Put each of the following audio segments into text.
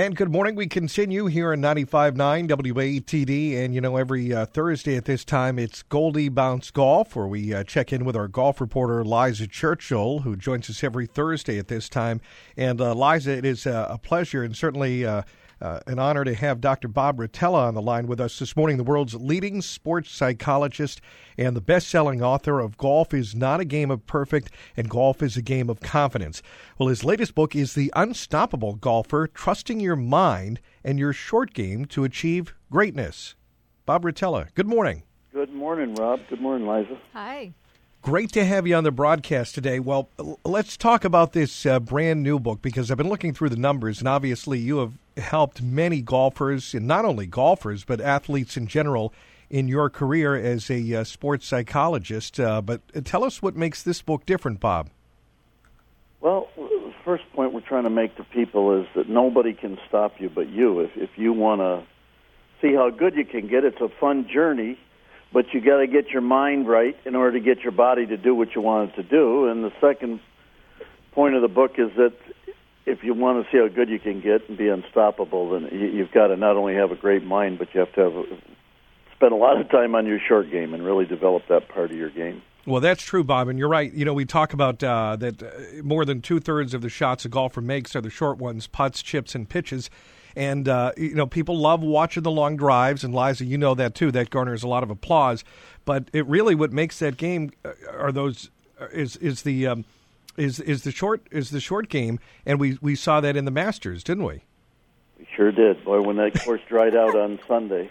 And good morning. We continue here in 95.9 WATD. And, you know, every Thursday at this time, it's Goldie Bounce Golf, where we check in with our golf reporter, Liza Churchill, who joins us every Thursday at this time. And, Liza, it is a pleasure and certainly an honor to have Dr. Bob Rotella on the line with us this morning, the world's leading sports psychologist and the best-selling author of Golf is Not a Game of Perfect and Golf is a Game of Confidence. Well, his latest book is The Unstoppable Golfer, Trusting Your Mind and Your Short Game to Achieve Greatness. Bob Rotella, good morning. Good morning, Rob. Good morning, Liza. Hi. Great to have you on the broadcast today. Well, let's talk about this brand new book, because I've been looking through the numbers, and obviously you have helped many golfers, and not only golfers, but athletes in general in your career as a sports psychologist. But tell us what makes this book different, Bob. Well, the first point we're trying to make to people is that nobody can stop you but you. If you want to see how good you can get, it's a fun journey. But you got to get your mind right in order to get your body to do what you want it to do. And the second point of the book is that if you want to see how good you can get and be unstoppable, then you've got to not only have a great mind, but you have to spend a lot of time on your short game and really develop that part of your game. Well, that's true, Bob, and you're right. You know, we talk about that more than two-thirds of the shots a golfer makes are the short ones, putts, chips, and pitches. And, you know, people love watching the long drives, and Liza, you know that too. That garners a lot of applause. But it really, what makes that game are those is the short game, and we saw that in the Masters, didn't we? We sure did, boy. When that course dried out on Sunday,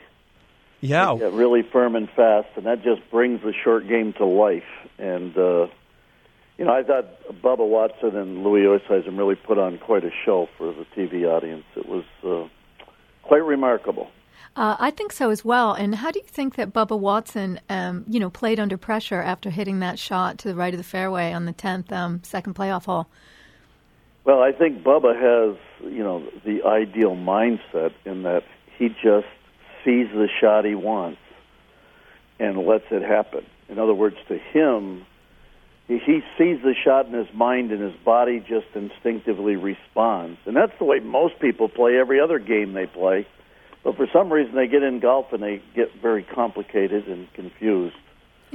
yeah, it got really firm and fast, and that just brings the short game to life. And you know, I thought Bubba Watson and Louis Oosthuizen really put on quite a show for the TV audience. It was quite remarkable. I think so as well. And how do you think that Bubba Watson, you know, played under pressure after hitting that shot to the right of the fairway on the 10th second playoff hole? Well, I think Bubba has, you know, the ideal mindset in that he just sees the shot he wants and lets it happen. In other words, to him, he sees the shot in his mind, and his body just instinctively responds. And that's the way most people play every other game they play. But for some reason, they get in golf, and they get very complicated and confused.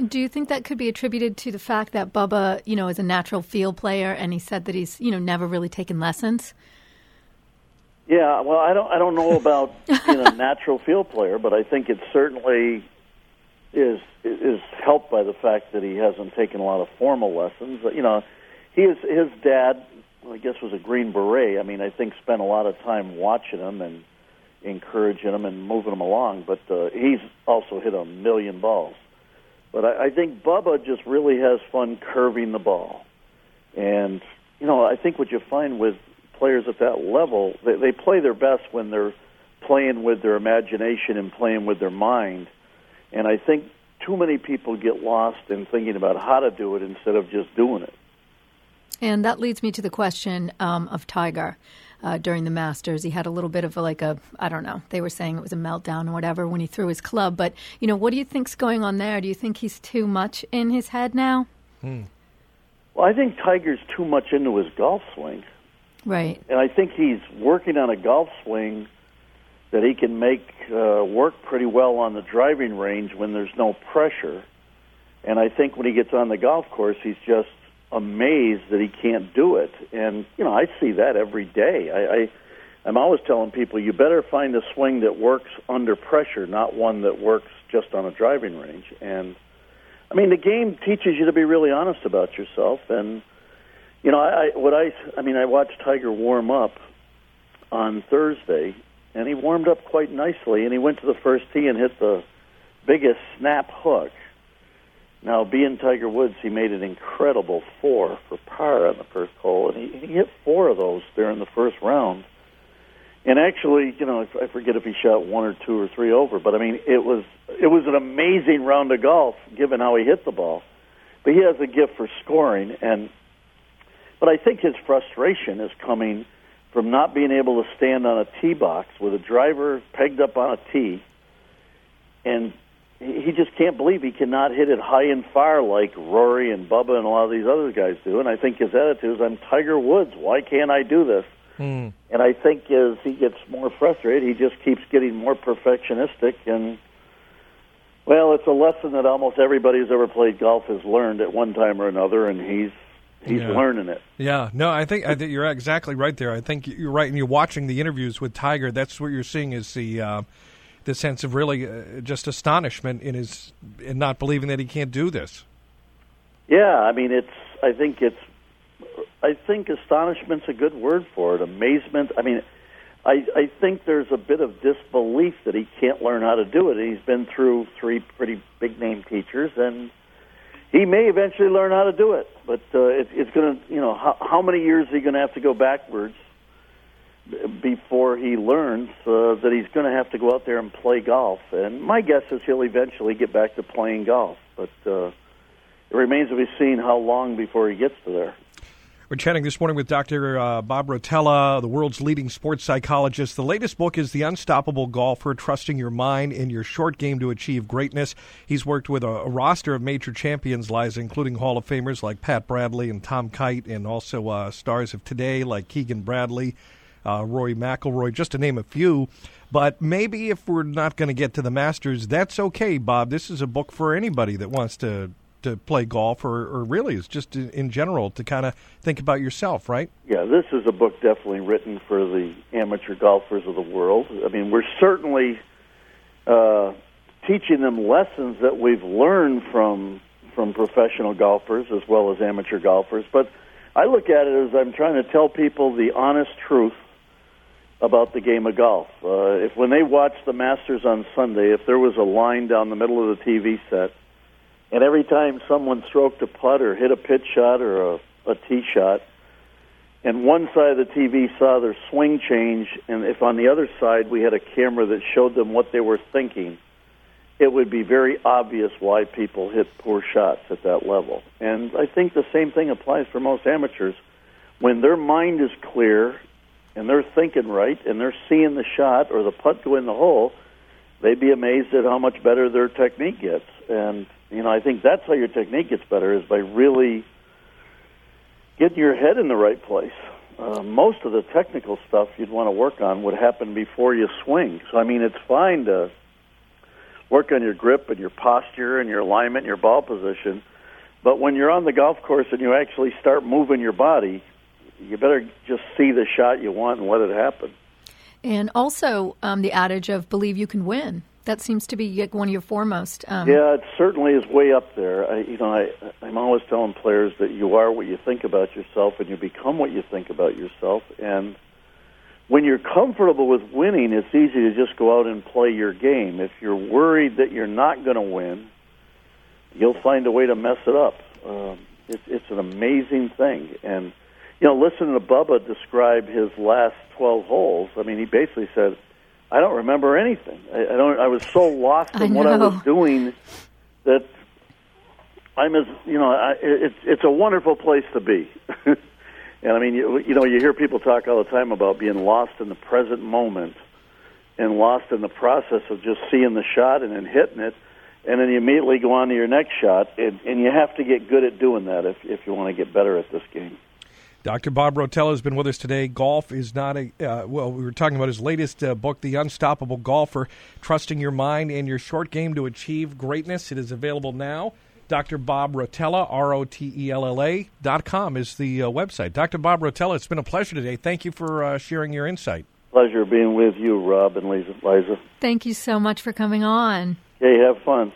Do you think that could be attributed to the fact that Bubba, you know, is a natural field player, and he said that he's, you know, never really taken lessons? Yeah, well, I don't know about being a natural field player, but I think it certainly is helped by the fact that he hasn't taken a lot of formal lessons. You know, his dad, I guess, was a Green Beret. I mean, I think spent a lot of time watching him and encouraging him and moving him along, but he's also hit 1,000,000 balls. But I think Bubba just really has fun curving the ball. And, you know, I think what you find with players at that level, they play their best when they're playing with their imagination and playing with their mind. And I think too many people get lost in thinking about how to do it instead of just doing it. And that leads me to the question of Tiger during the Masters. He had a little bit of they were saying it was a meltdown or whatever when he threw his club. But, you know, what do you think's going on there? Do you think he's too much in his head now? Well, I think Tiger's too much into his golf swing. Right. And I think he's working on a golf swing that he can make work pretty well on the driving range when there's no pressure. And I think when he gets on the golf course, he's just amazed that he can't do it. And, you know, I see that every day. I'm always telling people, you better find a swing that works under pressure, not one that works just on a driving range. And, I mean, the game teaches you to be really honest about yourself. And, you know, I watched Tiger warm up on Thursday, and he warmed up quite nicely, and he went to the first tee and hit the biggest snap hook. Now, being Tiger Woods, he made an incredible four for par on the first hole, and he hit four of those there in the first round. And actually, you know, I forget if he shot one or two or three over, but, I mean, it was an amazing round of golf given how he hit the ball. But he has a gift for scoring, but I think his frustration is coming from not being able to stand on a tee box with a driver pegged up on a tee, and he just can't believe he cannot hit it high and far like Rory and Bubba and a lot of these other guys do. And I think his attitude is, I'm Tiger Woods, why can't I do this? And I think as he gets more frustrated, he just keeps getting more perfectionistic. And, well, it's a lesson that almost everybody who's ever played golf has learned at one time or another, and he's learning it. Yeah, no, I think you're exactly right there. I think you're right, and you're watching the interviews with Tiger. That's what you're seeing is the sense of really just astonishment in not believing that he can't do this. Yeah, I mean, I think astonishment's a good word for it. Amazement. I mean, I think there's a bit of disbelief that he can't learn how to do it. And he's been through three pretty big-name teachers, and he may eventually learn how to do it. But it's going to, how many years is he going to have to go backwards before he learns that he's going to have to go out there and play golf? And my guess is he'll eventually get back to playing golf. But it remains to be seen how long before he gets to there. We're chatting this morning with Dr. Bob Rotella, the world's leading sports psychologist. The latest book is The Unstoppable Golfer, Trusting Your Mind and Your Short Game to Achieve Greatness. He's worked with a roster of major champions, Liza, including Hall of Famers like Pat Bradley and Tom Kite, and also stars of today like Keegan Bradley, Rory McIlroy, just to name a few. But maybe if we're not going to get to the Masters, that's okay, Bob. This is a book for anybody that wants to play golf or really is just in general to kind of think about yourself, right? Yeah, this is a book definitely written for the amateur golfers of the world. I mean, we're certainly teaching them lessons that we've learned from professional golfers as well as amateur golfers. But I look at it as I'm trying to tell people the honest truth about the game of golf. If when they watch the Masters on Sunday, if there was a line down the middle of the TV set, and every time someone stroked a putt or hit a pitch shot or a tee shot, and one side of the TV saw their swing change, and if on the other side we had a camera that showed them what they were thinking, it would be very obvious why people hit poor shots at that level. And I think the same thing applies for most amateurs. When their mind is clear and they're thinking right and they're seeing the shot or the putt go in the hole, they'd be amazed at how much better their technique gets. And I think that's how your technique gets better, is by really getting your head in the right place. Most of the technical stuff you'd want to work on would happen before you swing. So, I mean, it's fine to work on your grip and your posture and your alignment and your ball position, but when you're on the golf course and you actually start moving your body, you better just see the shot you want and let it happen. And also the adage of believe you can win. That seems to be one of your foremost. Yeah, it certainly is way up there. I'm always telling players that you are what you think about yourself, and you become what you think about yourself. And when you're comfortable with winning, it's easy to just go out and play your game. If you're worried that you're not going to win, you'll find a way to mess it up. It's an amazing thing. And, listening to Bubba describe his last 12 holes, I mean, he basically said, I don't remember anything. I was so lost in what I was doing that I'm as it's a wonderful place to be. And I mean, you hear people talk all the time about being lost in the present moment and lost in the process of just seeing the shot and then hitting it, and then you immediately go on to your next shot, and you have to get good at doing that if you want to get better at this game. Dr. Bob Rotella has been with us today. Golf is not we were talking about his latest book, The Unstoppable Golfer, Trusting Your Mind and Your Short Game to Achieve Greatness. It is available now. Dr. Bob Rotella, ROTELLA.com is the website. Dr. Bob Rotella, it's been a pleasure today. Thank you for sharing your insight. Pleasure being with you, Rob and Liza. Thank you so much for coming on. Hey, have fun.